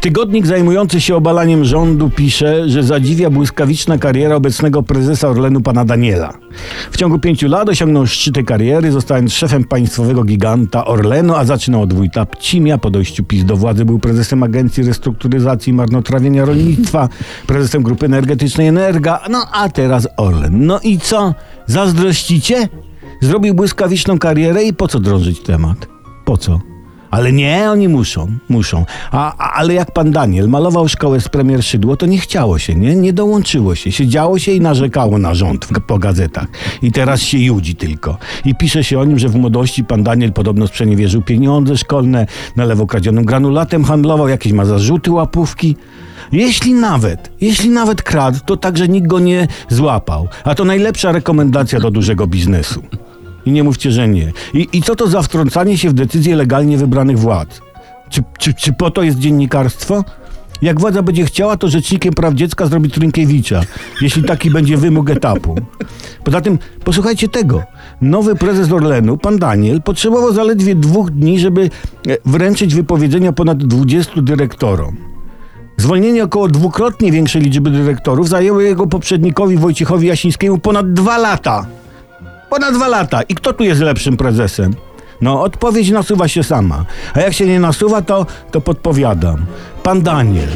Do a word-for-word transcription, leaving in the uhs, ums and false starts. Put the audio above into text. Tygodnik zajmujący się obalaniem rządu pisze, że zadziwia błyskawiczna kariera obecnego prezesa Orlenu pana Daniela. W ciągu pięciu lat osiągnął szczyty kariery, zostając szefem państwowego giganta Orlenu, a zaczynał od wójta Pcimia. Po dojściu PiS do władzy był prezesem Agencji Restrukturyzacji i Marnotrawienia Rolnictwa, prezesem grupy energetycznej Energa, no a teraz Orlen. No i co? Zazdrościcie? Zrobił błyskawiczną karierę i po co drążyć temat? Po co? Ale nie, oni muszą, muszą. A, a, ale jak pan Daniel malował szkołę z premier Szydło, to nie chciało się, nie? Nie dołączyło się. Siedziało się i narzekało na rząd w, po gazetach. I teraz się judzi tylko. I pisze się o nim, że w młodości pan Daniel podobno sprzeniewierzył pieniądze szkolne, na lewo kradzionym granulatem handlował, jakieś ma zarzuty, łapówki. Jeśli nawet, jeśli nawet kradł, to także nikt go nie złapał. A to najlepsza rekomendacja do dużego biznesu. I nie mówcie, że nie. I, i co to za wtrącanie się w decyzje legalnie wybranych władz? Czy, czy, czy po to jest dziennikarstwo? Jak władza będzie chciała, to rzecznikiem praw dziecka zrobi Trynkiewicza, jeśli taki będzie wymóg etapu. Poza tym, posłuchajcie tego. Nowy prezes Orlenu, pan Daniel, potrzebował zaledwie dwóch dni, żeby wręczyć wypowiedzenia ponad dwudziestu dyrektorom. Zwolnienie około dwukrotnie większej liczby dyrektorów zajęło jego poprzednikowi Wojciechowi Jasińskiemu ponad dwa lata. Ponad dwa lata. I kto tu jest lepszym prezesem? No, odpowiedź nasuwa się sama. A jak się nie nasuwa, to, to podpowiadam. Pan Daniel.